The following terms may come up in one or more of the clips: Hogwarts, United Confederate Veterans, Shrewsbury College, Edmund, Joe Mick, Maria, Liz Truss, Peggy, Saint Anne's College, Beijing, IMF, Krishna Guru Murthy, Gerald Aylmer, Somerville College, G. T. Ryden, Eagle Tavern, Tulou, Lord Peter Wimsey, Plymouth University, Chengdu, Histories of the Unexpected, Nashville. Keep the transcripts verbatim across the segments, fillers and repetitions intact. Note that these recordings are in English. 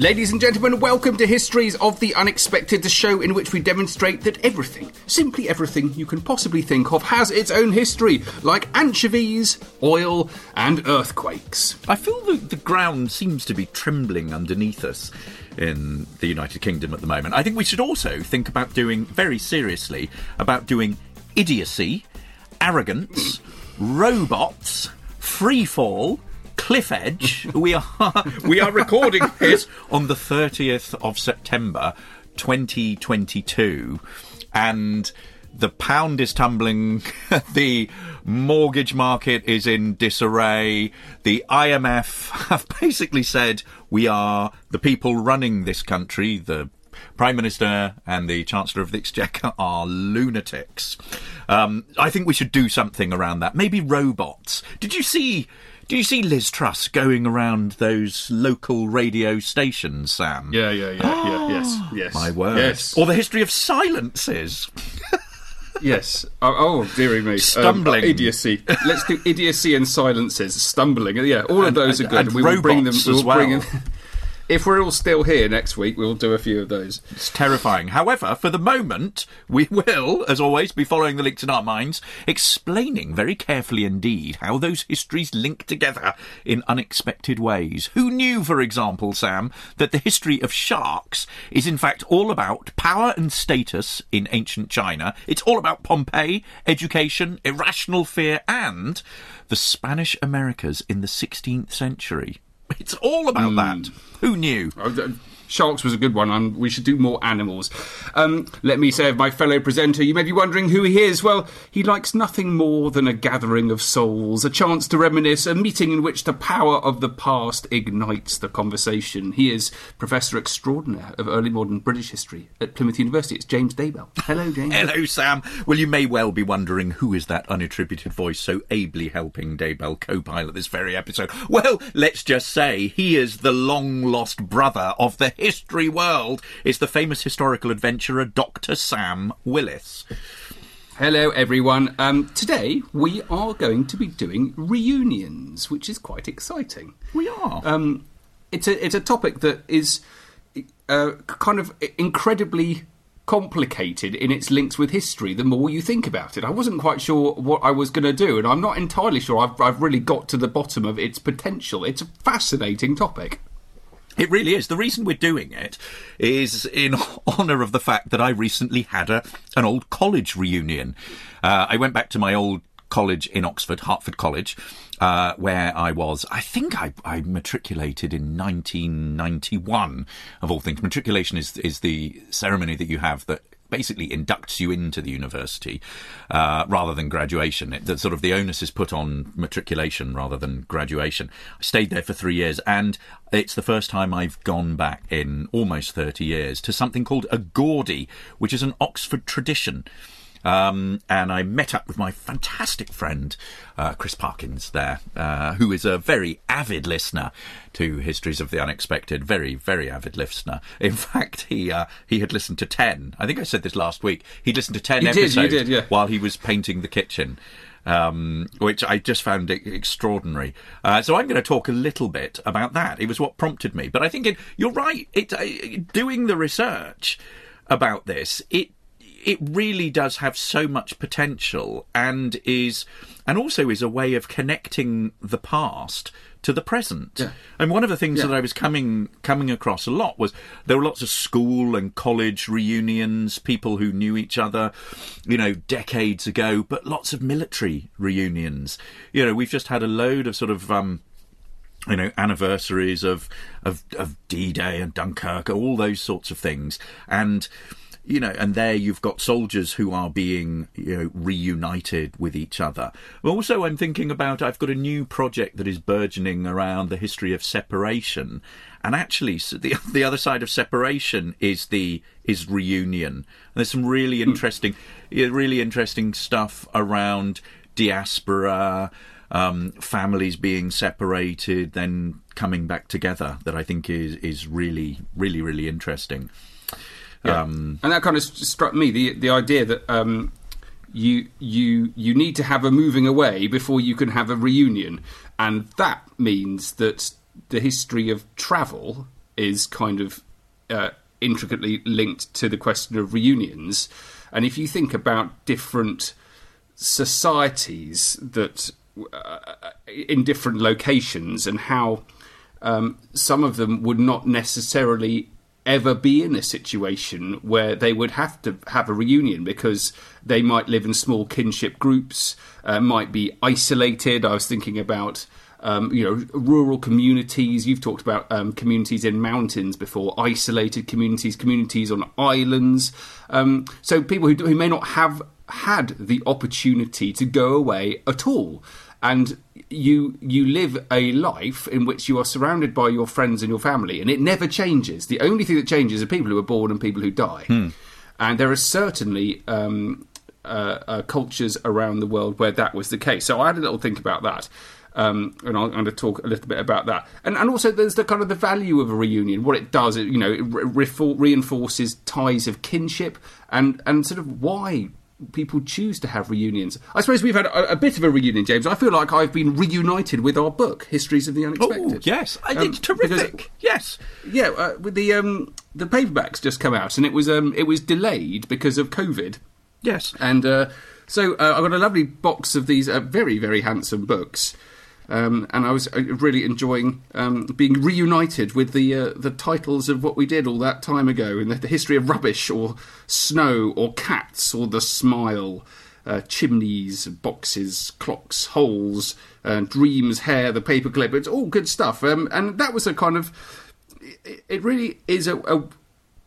Ladies and gentlemen, welcome to Histories of the Unexpected, the show in which we demonstrate that everything, simply everything you can possibly think of, has its own history, like anchovies, oil, and earthquakes. I feel that the ground seems to be trembling underneath us in the United Kingdom at the moment. I think we should also think about doing, very seriously, about doing idiocy, arrogance, robots, freefall, cliff edge. We are we are recording this on the thirtieth of September twenty twenty-two, and the pound is tumbling, the mortgage market is in disarray, the I M F have basically said we are the people running this country, the Prime Minister and the Chancellor of the Exchequer are lunatics. Um, I think we should do something around that. Maybe robots. Did you see... Do you see Liz Truss going around those local radio stations, Sam? Yeah, yeah, yeah, ah, yeah, yes, yes. My word. Yes. Or the history of silences. Yes. Oh, oh, dearie me. Stumbling. Um, idiocy. Let's do idiocy and silences. Stumbling. Yeah, all of and, those and, are good. And we robots will bring them, we will as well. Bring in, if we're all still here next week, we'll do a few of those. It's terrifying. However, for the moment, we will, as always, be following the links in our minds, explaining very carefully indeed how those histories link together in unexpected ways. Who knew, for example, Sam, that the history of sharks is in fact all about power and status in ancient China? It's all about Pompeii, education, irrational fear, and the Spanish Americas in the sixteenth century. It's all about mm. that. Who knew? Sharks was a good one, and we should do more animals. Um, let me say of my fellow presenter, you may be wondering who he is. Well, he likes nothing more than a gathering of souls, a chance to reminisce, a meeting in which the power of the past ignites the conversation. He is Professor Extraordinaire of Early Modern British History at Plymouth University. It's James Daybell. Hello, James. Hello, Sam. Well, you may well be wondering who is that unattributed voice so ably helping Daybell co-pilot this very episode. Well, let's just say he is the long-lost brother of the history world. Is the famous historical adventurer Doctor Sam Willis. Hello everyone. Um, today we are going to be doing reunions, which is quite exciting. We are. Um, it's a it's a topic that is uh, kind of incredibly complicated in its links with history the more you think about it. I wasn't quite sure what I was going to do, and I'm not entirely sure I've, I've really got to the bottom of its potential. It's a fascinating topic. It really is. The reason we're doing it is in honour of the fact that I recently had a an old college reunion. Uh, I went back to my old college in Oxford, Hertford College, uh, where I was, I think I, I matriculated in nineteen ninety-one, of all things. Matriculation is is the ceremony that you have that basically inducts you into the university uh, rather than graduation. It, that sort of the onus is put on matriculation rather than graduation. I stayed there for three years, and it's the first time I've gone back in almost thirty years to something called a Gaudy, which is an Oxford tradition. Um, and I met up with my fantastic friend, uh, Chris Parkins there, uh, who is a very avid listener to Histories of the Unexpected. Very, very avid listener. In fact, he uh, he had listened to ten. I think I said this last week. He'd listened to ten you episodes did, you did, yeah. while he was painting the kitchen, um, which I just found extraordinary. Uh, so I'm going to talk a little bit about that. It was what prompted me. But I think it, you're right. It, uh, doing the research about this, it it really does have so much potential, and is, and also is a way of connecting the past to the present. Yeah. And one of the things yeah. that I was coming coming across a lot was there were lots of school and college reunions, people who knew each other, you know, decades ago, but lots of military reunions. You know, we've just had a load of sort of um, you know, anniversaries of of, of D-Day and Dunkirk, all those sorts of things. And you know, and there you've got soldiers who are being, you know, reunited with each other. Also, I'm thinking about, I've got a new project that is burgeoning around the history of separation. And actually, so the the other side of separation is the is reunion. And there's some really interesting, really interesting stuff around diaspora, um, families being separated, then coming back together, that I think is is really, really, really interesting. Yeah. Um, and that kind of struck me, the the idea that um, you you you need to have a moving away before you can have a reunion, and that means that the history of travel is kind of uh, intricately linked to the question of reunions. And if you think about different societies that uh, in different locations, and how um, some of them would not necessarily ever be in a situation where they would have to have a reunion, because they might live in small kinship groups, uh, might be isolated. I was thinking about, um, you know, rural communities. You've talked about um, communities in mountains before, isolated communities, communities on islands. Um, so people who, who may not have had the opportunity to go away at all. And you you live a life in which you are surrounded by your friends and your family, and it never changes. The only thing that changes are people who are born and people who die. Mm. And there are certainly um, uh, uh, cultures around the world where that was the case. So I had a little think about that, um, and I'm going to talk a little bit about that. And and also there's the kind of the value of a reunion, what it does. It, you know, it re- reinforces ties of kinship, and, and sort of why people choose to have reunions. I suppose we've had a, a bit of a reunion, James. I feel like I've been reunited with our book, Histories of the Unexpected. Oh, yes. I did um, terrific. Because, yes. Yeah, uh, with the um, the paperback's just come out, and it was um, it was delayed because of COVID. Yes. And uh, so uh, I've got a lovely box of these uh, very, very handsome books. Um, and I was really enjoying um, being reunited with the uh, the titles of what we did all that time ago, in the, the history of rubbish, or snow, or cats, or the smile, uh, chimneys, boxes, clocks, holes, uh, dreams, hair, the paperclip. It's all good stuff, um, and that was a kind of. It, it really is a, a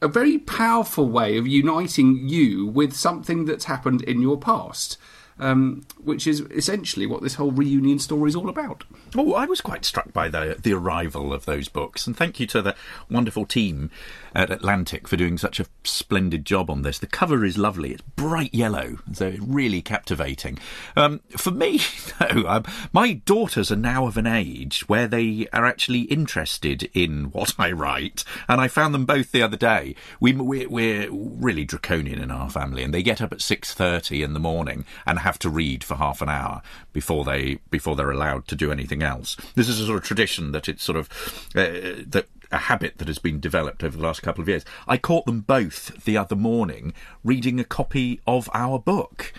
a very powerful way of uniting you with something that's happened in your past. Um, which is essentially what this whole reunion story is all about. Oh, I was quite struck by the, the arrival of those books, and thank you to the wonderful team at Atlantic for doing such a splendid job on this. The cover is lovely. It's bright yellow, so really captivating. Um, for me, though, um, my daughters are now of an age where they are actually interested in what I write, and I found them both the other day. We, we're, we're really draconian in our family, and they get up at six thirty in the morning and have to read for half an hour before they before they're allowed to do anything else. This is a sort of tradition that it's sort of uh, that a habit that has been developed over the last couple of years. I caught them both the other morning reading a copy of our book,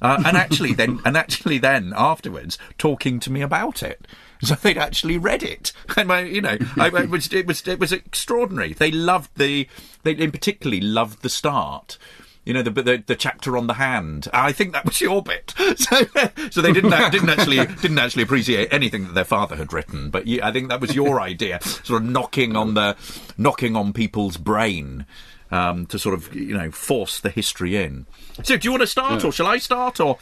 uh, and actually then and actually then afterwards talking to me about it. So they'd actually read it, and I, you know, I, it was it was it was extraordinary. They loved the they particularly loved the start. You know, the, the the chapter on the hand. I think that was your bit. So, so they didn't didn't actually didn't actually appreciate anything that their father had written. But you, I think that was your idea, sort of knocking on the knocking on people's brain um, to sort of, you know, force the history in. So, do you want to start, yeah. or shall I start, or?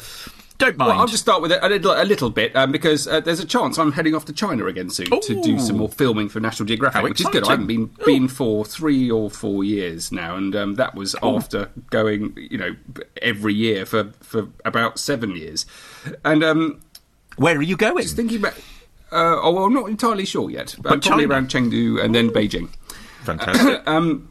Don't mind. Well, I'll just start with a little, a little bit um, because uh, there's a chance I'm heading off to China again soon. Ooh. To do some more filming for National Geographic, which is good. I haven't been Ooh. been for three or four years now, and um, that was Ooh. after going, you know, every year for, for about seven years. And um, where are you going? Just thinking about. Uh, oh, well, I'm not entirely sure yet, but, but probably China? Around Chengdu and Ooh. then Beijing. Fantastic. um,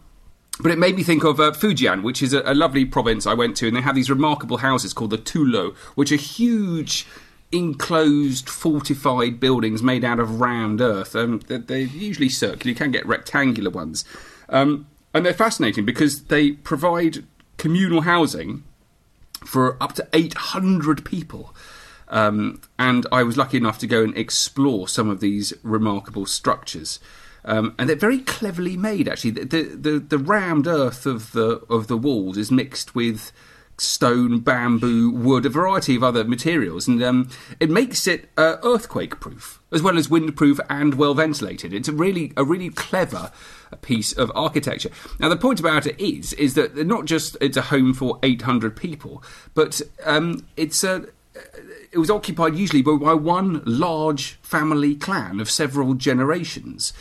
But it made me think of uh, Fujian, which is a, a lovely province I went to, and they have these remarkable houses called the Tulou, which are huge, enclosed, fortified buildings made out of round earth. Um, they're, they're usually circular. You can get rectangular ones. Um, and they're fascinating because they provide communal housing for up to eight hundred people. Um, and I was lucky enough to go and explore some of these remarkable structures. Um, and they're very cleverly made, actually. The, the, the, the rammed earth of the of the walls is mixed with stone, bamboo, wood, a variety of other materials, and um, it makes it uh, earthquake-proof, as well as wind-proof and well-ventilated. It's a really a really clever piece of architecture. Now, the point about it is is that not just it's a home for eight hundred people, but um, it's a it was occupied usually by one large family clan of several generations.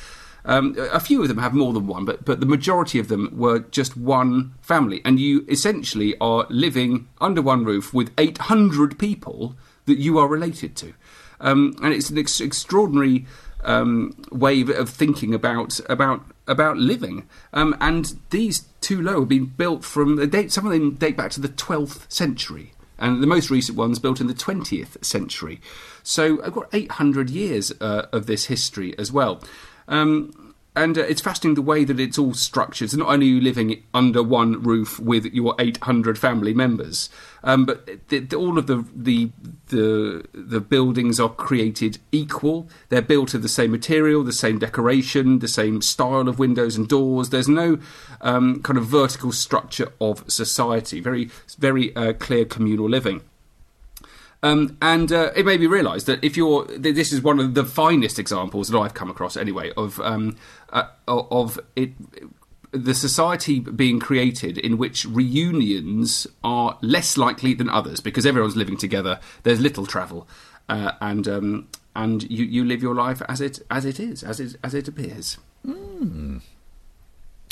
Um, a few of them have more than one, but, but the majority of them were just one family. And you essentially are living under one roof with eight hundred people that you are related to. Um, and it's an ex- extraordinary um, way of thinking about about about living. Um, and these Tulou have been built from... They date, some of them date back to the twelfth century. And the most recent one's built in the twentieth century. So I've got eight hundred years uh, of this history as well. Um, and uh, it's fascinating the way that it's all structured. So not only are you living under one roof with your eight hundred family members, um, but the, the, all of the, the the the buildings are created equal. They're built of the same material, the same decoration, the same style of windows and doors. There's no um, kind of vertical structure of society. Very, very uh, clear communal living. Um, and uh, it made me realise that if you're, this is one of the finest examples that I've come across, anyway, of um, uh, of it, the society being created in which reunions are less likely than others because everyone's living together. There's little travel, uh, and um, and you, you live your life as it as it is, as it as it appears. Mm.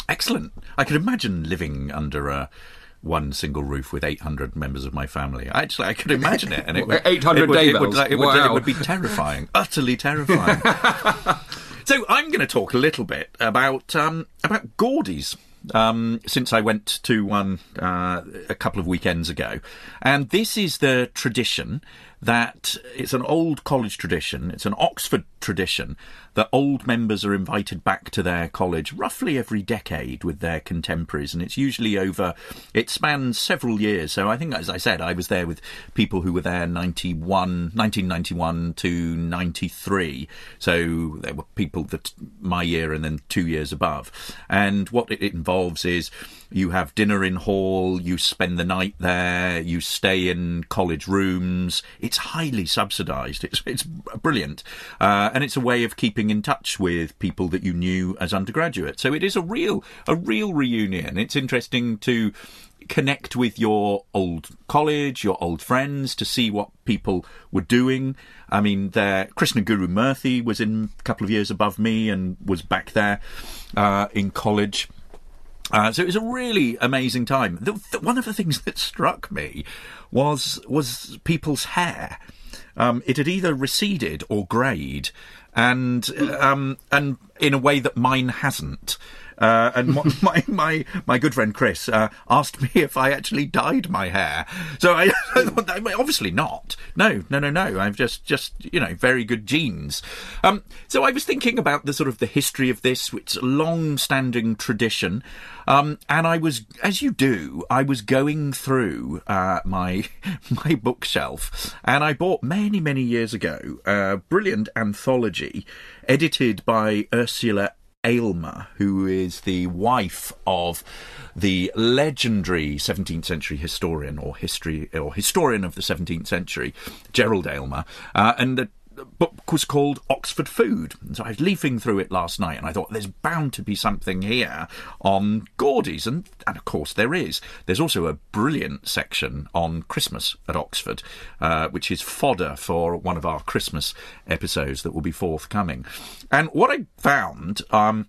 Excellent. I could imagine living under a. One single roof with eight hundred members of my family. Actually, I could imagine it, and it would, eight hundred it would, day it would, it would, wow. it would be terrifying, utterly terrifying. So I'm going to talk a little bit about um, about Gaudies, um, since I went to one uh, a couple of weekends ago, and this is the tradition that it's an old college tradition. It's an Oxford tradition that old members are invited back to their college roughly every decade with their contemporaries, and it's usually over, it spans several years. So I think, as I said, I was there with people who were there nineteen ninety-one to ninety-three, so there were people that my year and then two years above. And what it involves is you have dinner in hall, you spend the night there, you stay in college rooms. It's highly subsidised. It's it's brilliant. Uh, and it's a way of keeping in touch with people that you knew as undergraduates. So it is a real a real reunion. It's interesting to connect with your old college, your old friends, to see what people were doing. I mean, there, Krishna Guru Murthy was in a couple of years above me and was back there uh, in college. Uh, so it was a really amazing time. The, the, one of the things that struck me was was people's hair. Um, it had either receded or greyed, and um, and in a way that mine hasn't. Uh, and my, my my good friend Chris uh, asked me if I actually dyed my hair. So I, I thought, obviously not. No, no, no, no. I've just, just you know, very good genes. Um, so I was thinking about the sort of the history of this, which is a long-standing tradition. Um, and I was, as you do, I was going through uh, my my bookshelf, and I bought many, many years ago a brilliant anthology edited by Ursula Aylmer, who is the wife of the legendary seventeenth century historian or history or historian of the seventeenth century, Gerald Aylmer, uh, and the book was called Oxford Food. And so I was leafing through it last night, and I thought there's bound to be something here on Gaudies, and and of course there is. There's also a brilliant section on Christmas at Oxford, uh, which is fodder for one of our Christmas episodes that will be forthcoming. And what I found um,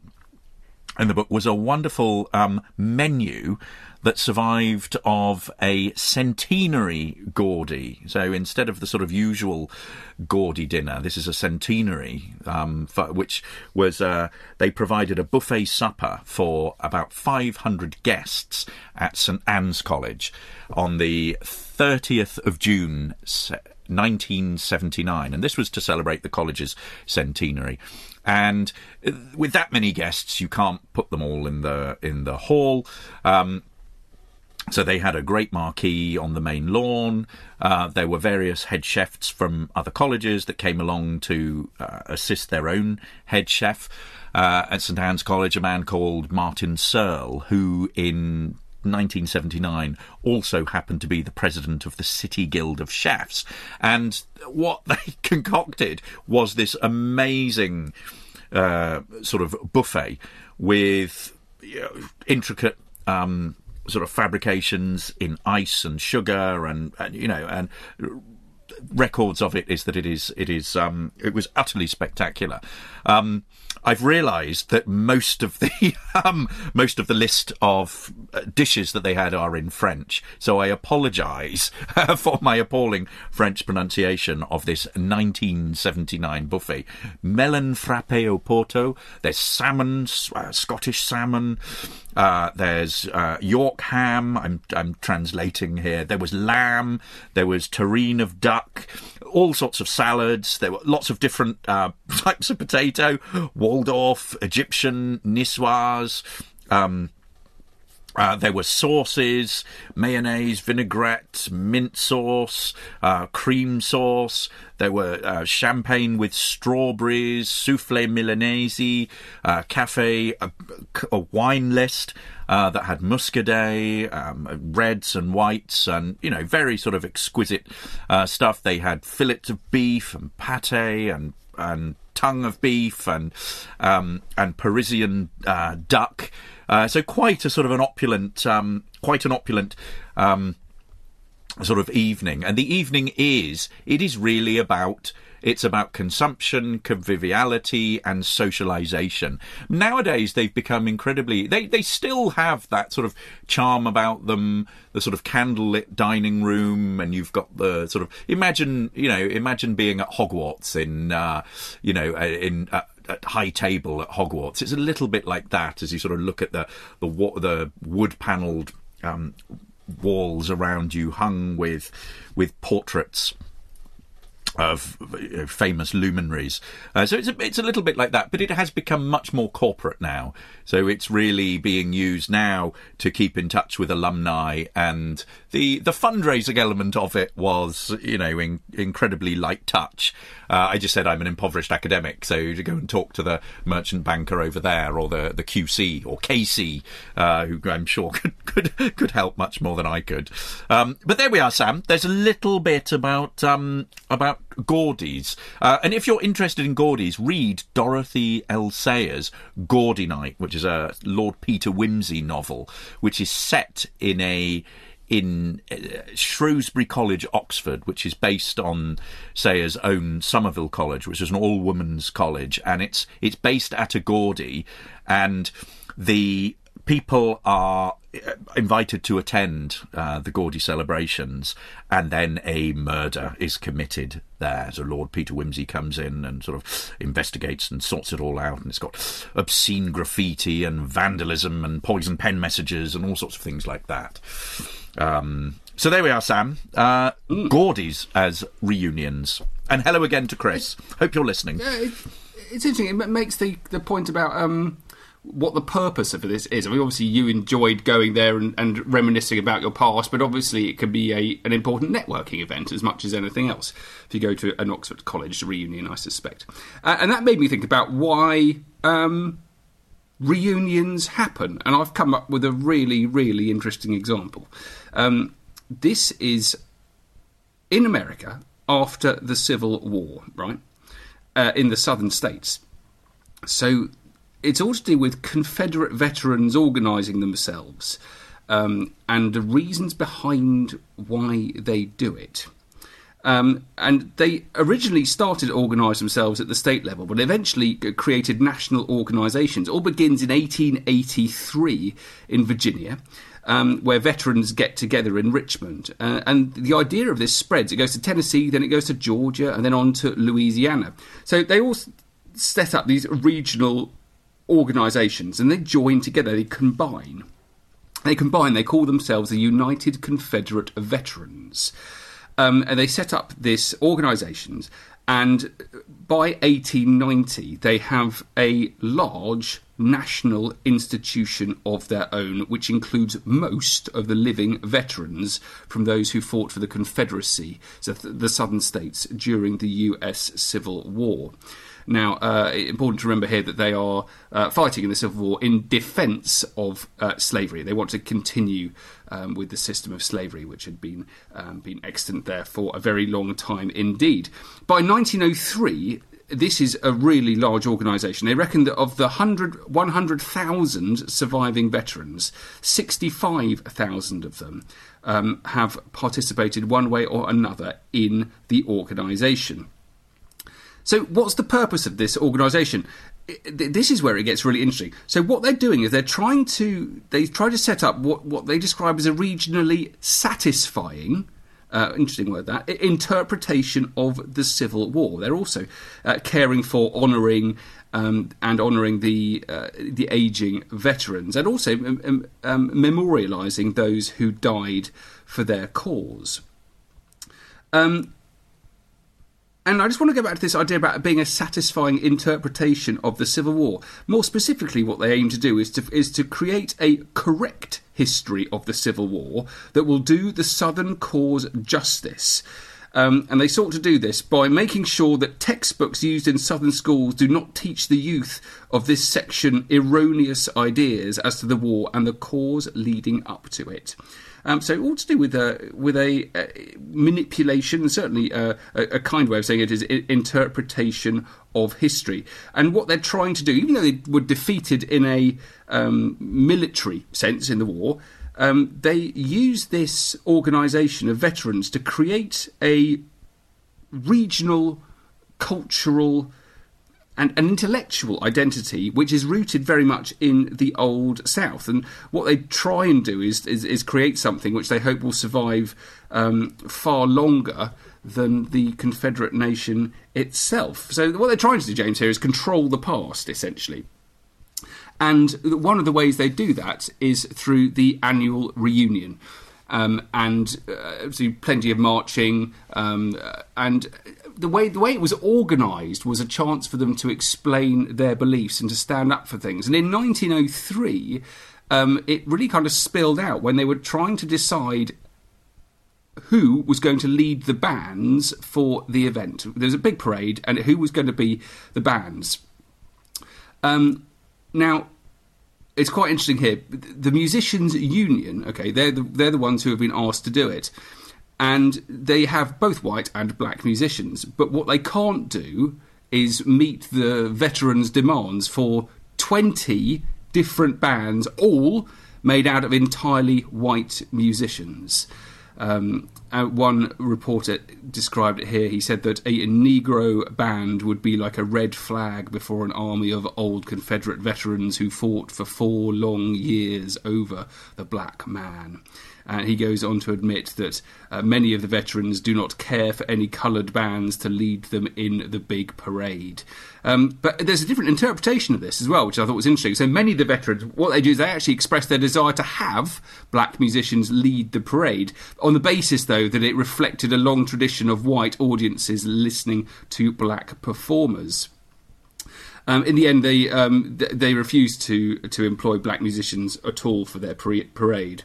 in the book was a wonderful um, menu that survived of a centenary Gaudy. So instead of the sort of usual Gaudy dinner, this is a centenary, um, for, which was uh, they provided a buffet supper for about five hundred guests at Saint Anne's College on the thirtieth of June, nineteen seventy-nine. And this was to celebrate the college's centenary. And with that many guests, you can't put them all in the in the hall. Um So they had a great marquee on the main lawn. Uh, there were various head chefs from other colleges that came along to uh, assist their own head chef. Uh, at Saint Anne's College, a man called Martin Searle, who in nineteen seventy-nine also happened to be the president of the City Guild of Chefs. And what they concocted was this amazing uh, sort of buffet with, you know, intricate... Um, sort of fabrications in ice and sugar, and, and you know, and records of it is that it is it is um it was utterly spectacular. um I've realized that most of the um most of the list of dishes that they had are in French, so I apologize for my appalling French pronunciation of this nineteen seventy-nine buffet. Melon frappé au porto, there's salmon, uh, Scottish salmon, uh there's uh, York ham, i'm i'm translating here, there was lamb, there was terrine of duck, all sorts of salads, there were lots of different uh, types of potato, Waldorf, Egyptian, Niçoise, um, uh, there were sauces, mayonnaise, vinaigrette, mint sauce, uh, cream sauce, there were uh, champagne with strawberries, soufflé milanese, uh, café, a, a wine list uh, that had muscadet, um, reds and whites, and, you know, very sort of exquisite uh, stuff. They had fillets of beef and pâté and and tongue of beef and um, and Parisian uh, duck. Uh, so quite a sort of an opulent, um, quite an opulent um, sort of evening. And the evening is, it is really about, it's about consumption, conviviality and socialization. Nowadays, they've become incredibly, they, they still have that sort of charm about them, the sort of candlelit dining room, and you've got the sort of, imagine, you know, imagine being at Hogwarts in, uh, you know, in... Uh, at high table at Hogwarts. It's a little bit like that as you sort of look at the the, the wood-panelled um, walls around you, hung with with portraits of, you know, famous luminaries. Uh, so it's a, it's a little bit like that, but it has become much more corporate now. So it's really being used now to keep in touch with alumni, and the the fundraising element of it was, you know, in, incredibly light touch. Uh, I just said I'm an impoverished academic, so to go and talk to the merchant banker over there, or the, the Q C or K C, uh, who I'm sure could, could could help much more than I could. Um, but there we are, Sam. There's a little bit about um, about Gaudies. Uh, and if you're interested in Gaudies, read Dorothy L Sayers' Gaudy Night, which is a Lord Peter Wimsey novel, which is set in a in Shrewsbury College, Oxford, which is based on Sayers' own Somerville College, which is an all-women's college, and it's it's based at a Gaudie, and the people are invited to attend uh, the Gaudie celebrations, and then a murder is committed there. So Lord Peter Wimsey comes in and sort of investigates and sorts it all out, and it's got obscene graffiti and vandalism and poison pen messages and all sorts of things like that. Um, so there we are, Sam. Uh, Gaudies as reunions. And hello again to Chris. It's, Hope you're listening. Yeah, it, it's interesting. It makes the, the point about... Um... what the purpose of this is. I mean, obviously you enjoyed going there and, and reminiscing about your past, but obviously it could be a, an important networking event as much as anything else if you go to an Oxford College reunion, I suspect. Uh, and that made me think about why um, reunions happen, and I've come up with a really, really interesting example. Um, this is in America after the Civil War, right, uh, in the southern states. So... it's all to do with Confederate veterans organising themselves, um, and the reasons behind why they do it. Um, and they originally started to organise themselves at the state level, but eventually created national organisations. All begins in eighteen eighty-three in Virginia, um, where veterans get together in Richmond. Uh, and the idea of this spreads. It goes to Tennessee, then it goes to Georgia, and then on to Louisiana. So they all set up these regional organisations, and they join together, they combine. They combine, they call themselves the United Confederate Veterans. Um, and they set up this organisations, and by eighteen ninety, they have a large national institution of their own, which includes most of the living veterans from those who fought for the Confederacy, so the southern states, during the U S Civil War. Now, uh, important to remember here that they are uh, fighting in the Civil War in defence of uh, slavery. They want to continue um, with the system of slavery, which had been um, been extant there for a very long time indeed. By nineteen oh three, this is a really large organisation. They reckon that of the one hundred thousand surviving veterans, sixty-five thousand of them um, have participated one way or another in the organisation. So what's the purpose of this organisation? This is where it gets really interesting. So what they're doing is they're trying to they try to set up what, what they describe as a regionally satisfying, uh, interesting word that, interpretation of the Civil War. They're also uh, caring for, honouring um, and honouring the uh, the ageing veterans, and also um, um, memorialising those who died for their cause. Um. And I just want to go back to this idea about it being a satisfying interpretation of the Civil War. More specifically, what they aim to do is to is to create a correct history of the Civil War that will do the Southern cause justice. Um, and they sought to do this by making sure that textbooks used in Southern schools do not teach the youth of this section erroneous ideas as to the war and the cause leading up to it. Um, so all to do with a, with a, a manipulation, certainly a, a kind way of saying it is interpretation of history. And what they're trying to do, even though they were defeated in a um, military sense in the war, um, they use this organisation of veterans to create a regional, cultural and an intellectual identity which is rooted very much in the Old South. And what they try and do is is, is create something which they hope will survive um, far longer than the Confederate nation itself. So what they're trying to do, James, here is control the past, essentially. And one of the ways they do that is through the annual reunion. Um, and uh, so plenty of marching um, and... The way the way it was organised was a chance for them to explain their beliefs and to stand up for things. And in nineteen oh three, um, it really kind of spilled out when they were trying to decide who was going to lead the bands for the event. There was a big parade, and who was going to be the bands. Um, now, it's quite interesting here. The Musicians' Union, okay, they're the, they're the ones who have been asked to do it. And they have both white and black musicians. But what they can't do is meet the veterans' demands for twenty different bands, all made out of entirely white musicians. Um, uh, one reporter described it here. He said that a Negro band would be like a red flag before an army of old Confederate veterans who fought for four long years over the black man. And he goes on to admit that uh, many of the veterans do not care for any coloured bands to lead them in the big parade. Um, but there's a different interpretation of this as well, which I thought was interesting. So many of the veterans, what they do is they actually express their desire to have black musicians lead the parade, on the basis, though, that it reflected a long tradition of white audiences listening to black performers. Um, in the end, they um, they refused to, to employ black musicians at all for their parade.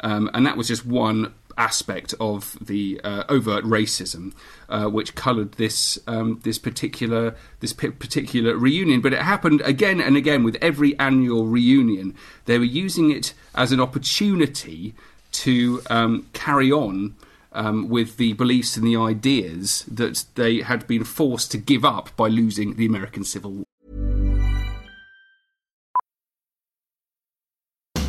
Um, and that was just one aspect of the uh, overt racism uh, which coloured this um, this particular this p- particular reunion. But it happened again and again with every annual reunion. They were using it as an opportunity to um, carry on um, with the beliefs and the ideas that they had been forced to give up by losing the American Civil War.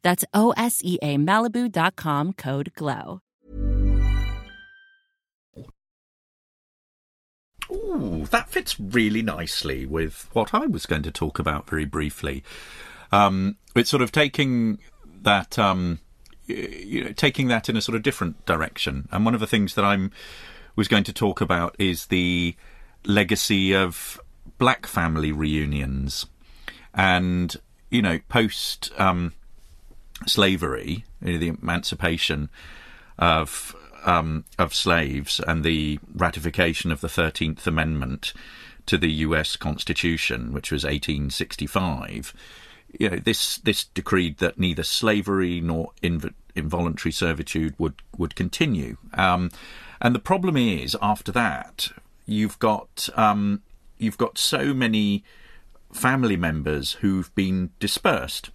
That's O S E A Malibu dot com, code GLOW. Ooh, that fits really nicely with what I was going to talk about very briefly. Um, it's sort of taking that, um, you know, taking that in a sort of different direction. And one of the things that I was going to talk about is the legacy of black family reunions. And, you know, post... Um, slavery, the emancipation of um, of slaves and the ratification of the thirteenth Amendment to the U S Constitution, which was eighteen sixty-five, you know, this this decreed that neither slavery nor inv- involuntary servitude would, would continue. Um, and the problem is, after that, you've got um, you've got so many family members who've been dispersed.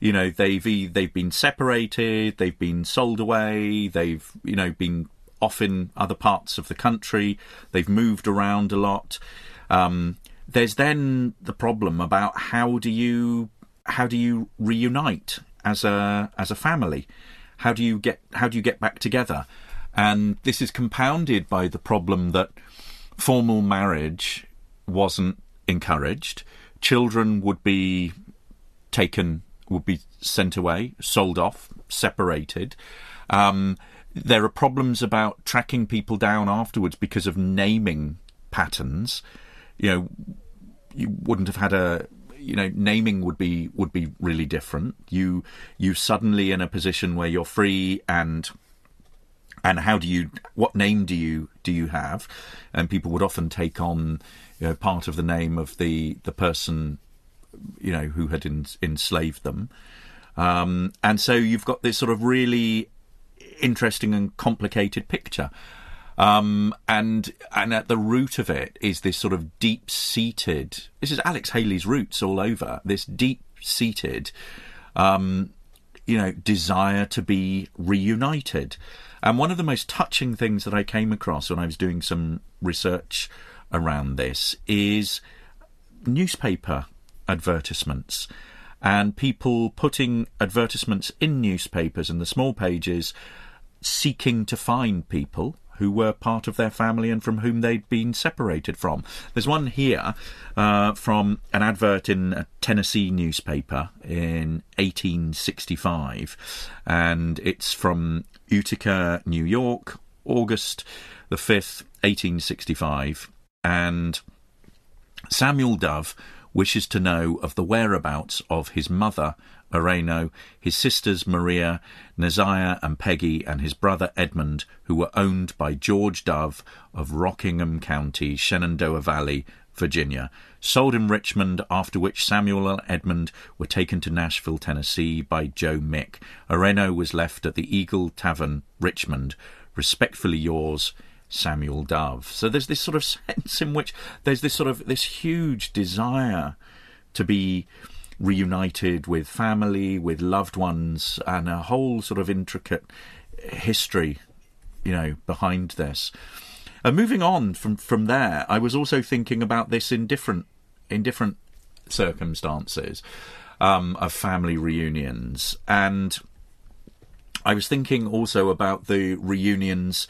You know, they've they've been separated, they've been sold away, they've, you know, been off in other parts of the country, they've moved around a lot. Um, there's then the problem about how do you how do you reunite as a as a family? How do you get how do you get back together? And this is compounded by the problem that formal marriage wasn't encouraged. Children would be taken. would be sent away, sold off, separated. Um, there are problems about tracking people down afterwards because of naming patterns. You know, you wouldn't have had a, you know, naming would be would be really different. You you suddenly in a position where you're free and and how do you, what name do you do you have? And people would often take on, you know, part of the name of the the person, you know, who had en- enslaved them. Um, and so you've got this sort of really interesting and complicated picture. Um, and and at the root of it is this sort of deep-seated... This is Alex Haley's roots all over. This deep-seated, um, you know, desire to be reunited. And one of the most touching things that I came across when I was doing some research around this is newspaper advertisements, and people putting advertisements in newspapers and the small pages seeking to find people who were part of their family and from whom they'd been separated from. There's one here uh, from an advert in a Tennessee newspaper in eighteen sixty-five, and it's from Utica, New York, August the fifth, eighteen sixty-five, and Samuel Dove wishes to know of the whereabouts of his mother, Areno, his sisters Maria, Neziah and Peggy, and his brother Edmund, who were owned by George Dove of Rockingham County, Shenandoah Valley, Virginia, sold in Richmond, after which Samuel and Edmund were taken to Nashville, Tennessee by Joe Mick. Areno was left at the Eagle Tavern, Richmond. Respectfully yours, Samuel Dove. So there's this sort of sense in which there's this sort of this huge desire to be reunited with family, with loved ones, and a whole sort of intricate history, you know, behind this. And moving on from, from there, I was also thinking about this in different in different circumstances. um, of family reunions. And I was thinking also about the reunions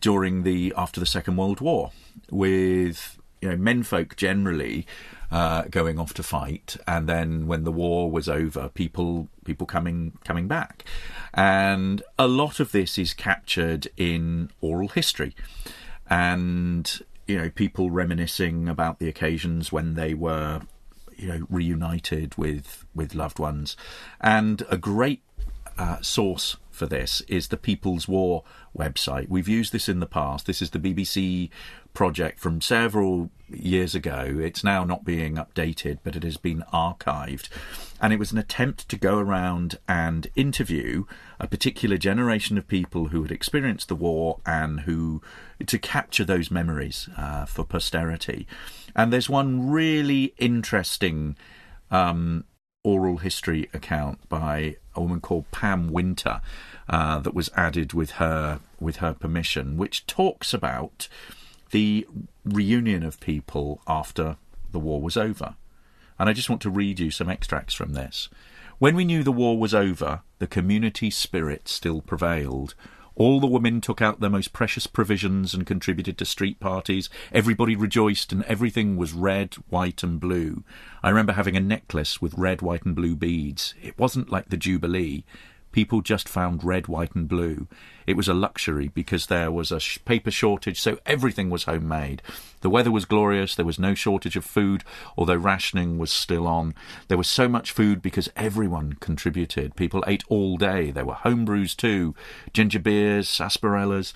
during the after the Second World War, with, you know, menfolk generally uh, going off to fight, and then when the war was over, people people coming coming back, and a lot of this is captured in oral history, and you know, people reminiscing about the occasions when they were, you know, reunited with with loved ones, and a great uh, source for this is the People's War website. We've used this in the past. This is the B B C project from several years ago. It's now not being updated, but it has been archived. And it was an attempt to go around and interview a particular generation of people who had experienced the war and who to capture those memories uh, for posterity. And there's one really interesting um, oral history account by a woman called Pam Winter uh, that was added with her with her permission, which talks about the reunion of people after the war was over. And I just want to read you some extracts from this. "When we knew the war was over, the community spirit still prevailed. All the women took out their most precious provisions and contributed to street parties. Everybody rejoiced and everything was red, white and blue. I remember having a necklace with red, white and blue beads. It wasn't like the Jubilee. People just found red, white and blue. It was a luxury because there was a sh- paper shortage, so everything was homemade. The weather was glorious. There was no shortage of food, although rationing was still on. There was so much food because everyone contributed. People ate all day. There were home brews too, ginger beers, sarsaparillas.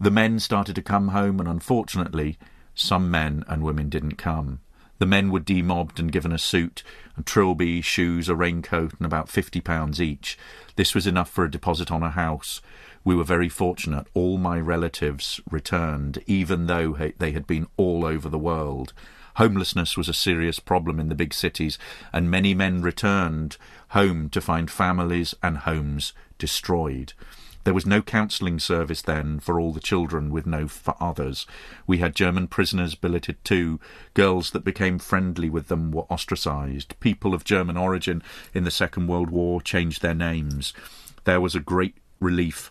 The men started to come home, and unfortunately, some men and women didn't come. The men were demobbed and given a suit, a trilby, shoes, a raincoat, and about fifty pounds each. This was enough for a deposit on a house. We were very fortunate. All my relatives returned, even though they had been all over the world. Homelessness was a serious problem in the big cities, and many men returned home to find families and homes destroyed. There was no counselling service then for all the children with no fathers. We had German prisoners billeted too. Girls that became friendly with them were ostracised. People of German origin in the Second World War changed their names. There was a great relief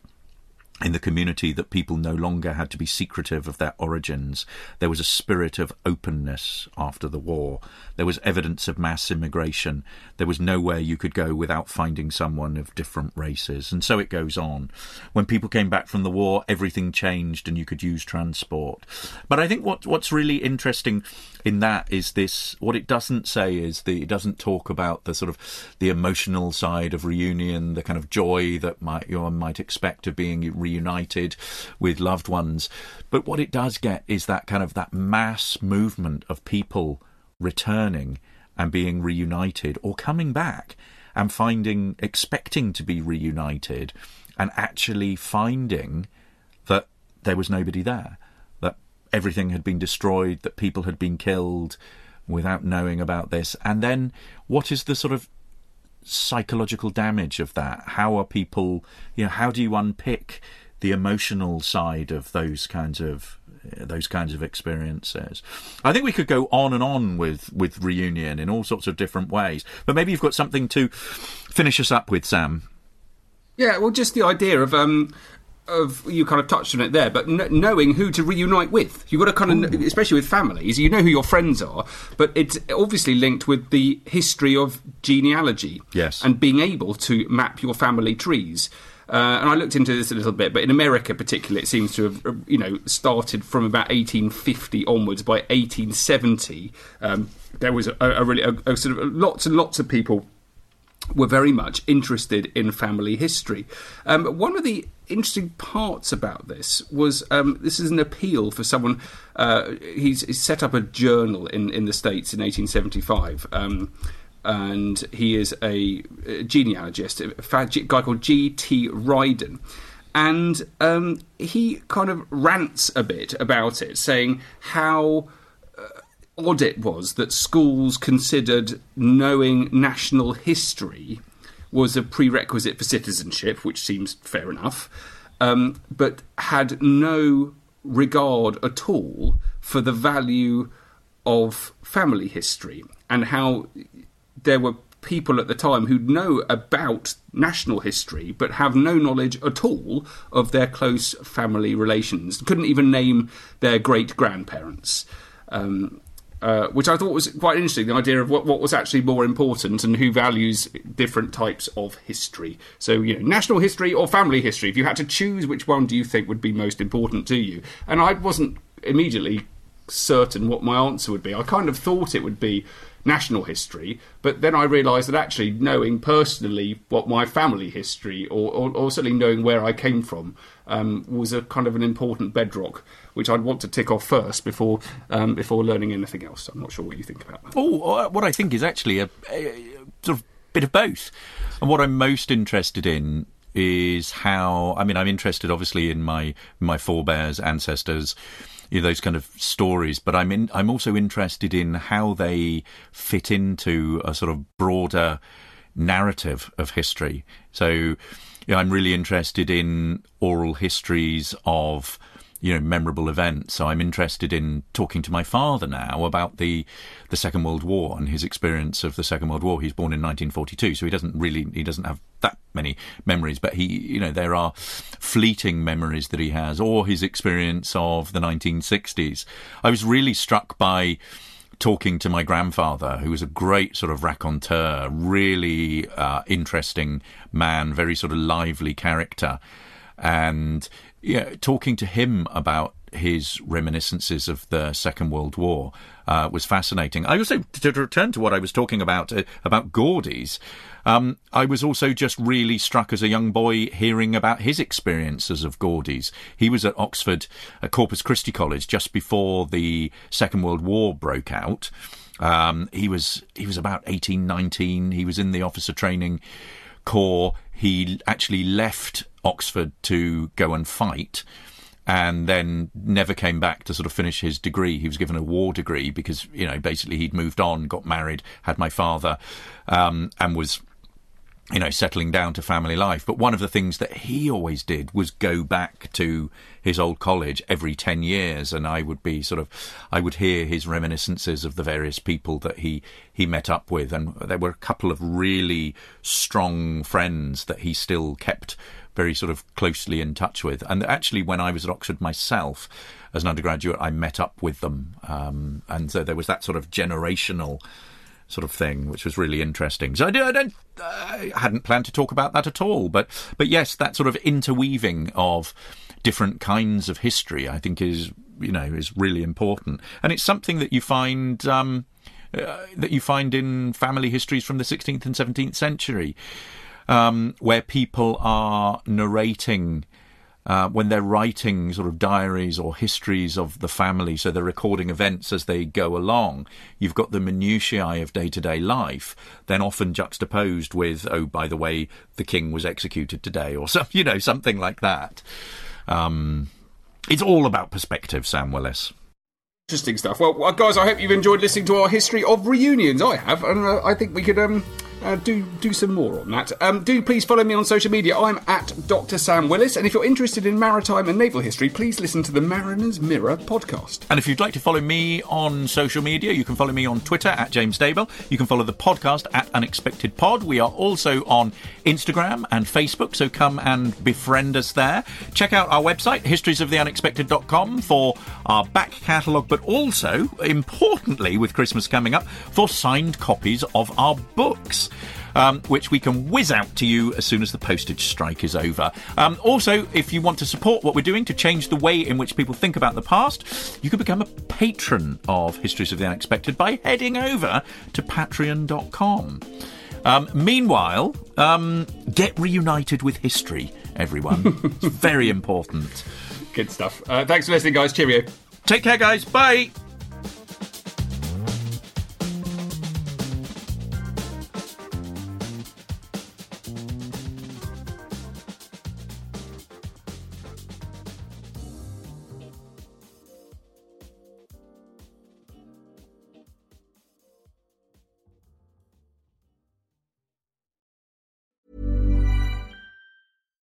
in the community that people no longer had to be secretive of their origins. There was a spirit of openness after the war. There was evidence of mass immigration. There was nowhere you could go without finding someone of different races. And so it goes on. When people came back from the war, everything changed and you could use transport. But I think what what's really interesting in that is this, what it doesn't say is the it doesn't talk about the sort of the emotional side of reunion, the kind of joy that might you know, might expect of being reunited with loved ones. But what it does get is that kind of that mass movement of people returning and being reunited, or coming back and finding, expecting to be reunited, and actually finding that there was nobody there, that everything had been destroyed, that people had been killed without knowing about this. And then what is the sort of psychological damage of that? How are people, you know, how do you unpick the emotional side of those kinds of those kinds of experiences? I think we could go on and on with with reunion in all sorts of different ways, but maybe you've got something to finish us up with, Sam. Yeah, well, just the idea of um of you kind of touched on it there, but n- knowing who to reunite with. You've got to kind of, Ooh. especially with families, you know who your friends are, but it's obviously linked with the history of genealogy. Yes. And being able to map your family trees. Uh, and I looked into this a little bit, but in America particularly, it seems to have, you know, started from about eighteen fifty onwards. By eighteen seventy, um, there was a, a really, a, a sort of lots and lots of people were very much interested in family history. Um, one of the interesting parts about this was um, this is an appeal for someone. Uh, he's, he's set up a journal in, in the States in eighteen seventy-five, um, and he is a, a genealogist, a guy called G T Ryden. And um, he kind of rants a bit about it, saying how odd it was that schools considered knowing national history was a prerequisite for citizenship, which seems fair enough, um, but had no regard at all for the value of family history, and how there were people at the time who know about national history but have no knowledge at all of their close family relations. Couldn't even name their great-grandparents, um, uh, which I thought was quite interesting, the idea of what, what was actually more important and who values different types of history. So, you know, national history or family history, if you had to choose, which one do you think would be most important to you? And I wasn't immediately certain what my answer would be. I kind of thought it would be national history, but then I realised that actually knowing personally what my family history, or, or, or certainly knowing where I came from, um, was a kind of an important bedrock, which I'd want to tick off first before um, before learning anything else. I'm not sure what you think about that. Oh, what I think is actually a, a sort of bit of both. And what I'm most interested in is how, I mean, I'm interested obviously in my my forebears, ancestors, you know, those kind of stories, but I'm in, I'm also interested in how they fit into a sort of broader narrative of history. So, you know, I'm really interested in oral histories of, you know, memorable events. So I'm interested in talking to my father now about the the Second World War and his experience of the Second World War. He's born in nineteen forty-two, so he doesn't really he doesn't have that many memories, but he, you know, there are fleeting memories that he has, or his experience of the nineteen sixties. I was really struck by talking to my grandfather, who was a great sort of raconteur, really uh, interesting man, very sort of lively character. And yeah, talking to him about his reminiscences of the Second World War uh, was fascinating. I also, to return to what I was talking about, uh, about Gaudy's, um, I was also just really struck as a young boy hearing about his experiences of Gaudy's. He was at Oxford, at Corpus Christi College, just before the Second World War broke out. Um, he was he was about eighteen, nineteen. He was in the officer training corps. He actually left Oxford to go and fight, and then never came back to sort of finish his degree. He was given a war degree because, you know, basically he'd moved on, got married, had my father, um, and was, you know, settling down to family life. But one of the things that he always did was go back to his old college every ten years, and I would be sort of, I would hear his reminiscences of the various people that he, he met up with. And there were a couple of really strong friends that he still kept very sort of closely in touch with. And actually, when I was at Oxford myself as an undergraduate, I met up with them. Um, and so there was that sort of generational sort of thing, which was really interesting. So I, do, I, don't, I hadn't planned to talk about that at all. But, but yes, that sort of interweaving of different kinds of history, I think, is, you know, is really important. And it's something that you find... Um, uh, that you find in family histories from the sixteenth and seventeenth century. Um, where people are narrating, uh, when they're writing sort of diaries or histories of the family, so they're recording events as they go along. You've got the minutiae of day-to-day life, then often juxtaposed with, oh, by the way, the king was executed today, or some, you know, something like that. Um, it's all about perspective, Sam Willis. Interesting stuff. Well, guys, I hope you've enjoyed listening to our history of reunions. I have, and uh, I think we could... Um... Uh, do do some more on that. Um, do please follow me on social media. I'm at Doctor Sam Willis, and if you're interested in maritime and naval history, please listen to the Mariner's Mirror podcast. And if you'd like to follow me on social media, you can follow me on Twitter at James Daybell. You can follow the podcast at Unexpected Pod. We are also on Instagram and Facebook, so come and befriend us there. Check out our website, histories of the unexpected dot com, for our back catalogue, but also, importantly, with Christmas coming up, for signed copies of our books. Um, which we can whiz out to you as soon as the postage strike is over. Um, also, if you want to support what we're doing to change the way in which people think about the past, you can become a patron of Histories of the Unexpected by heading over to patreon dot com. Um, meanwhile, um, get reunited with history, everyone. It's very important. Good stuff. Uh, thanks for listening, guys. Cheerio. Take care, guys. Bye.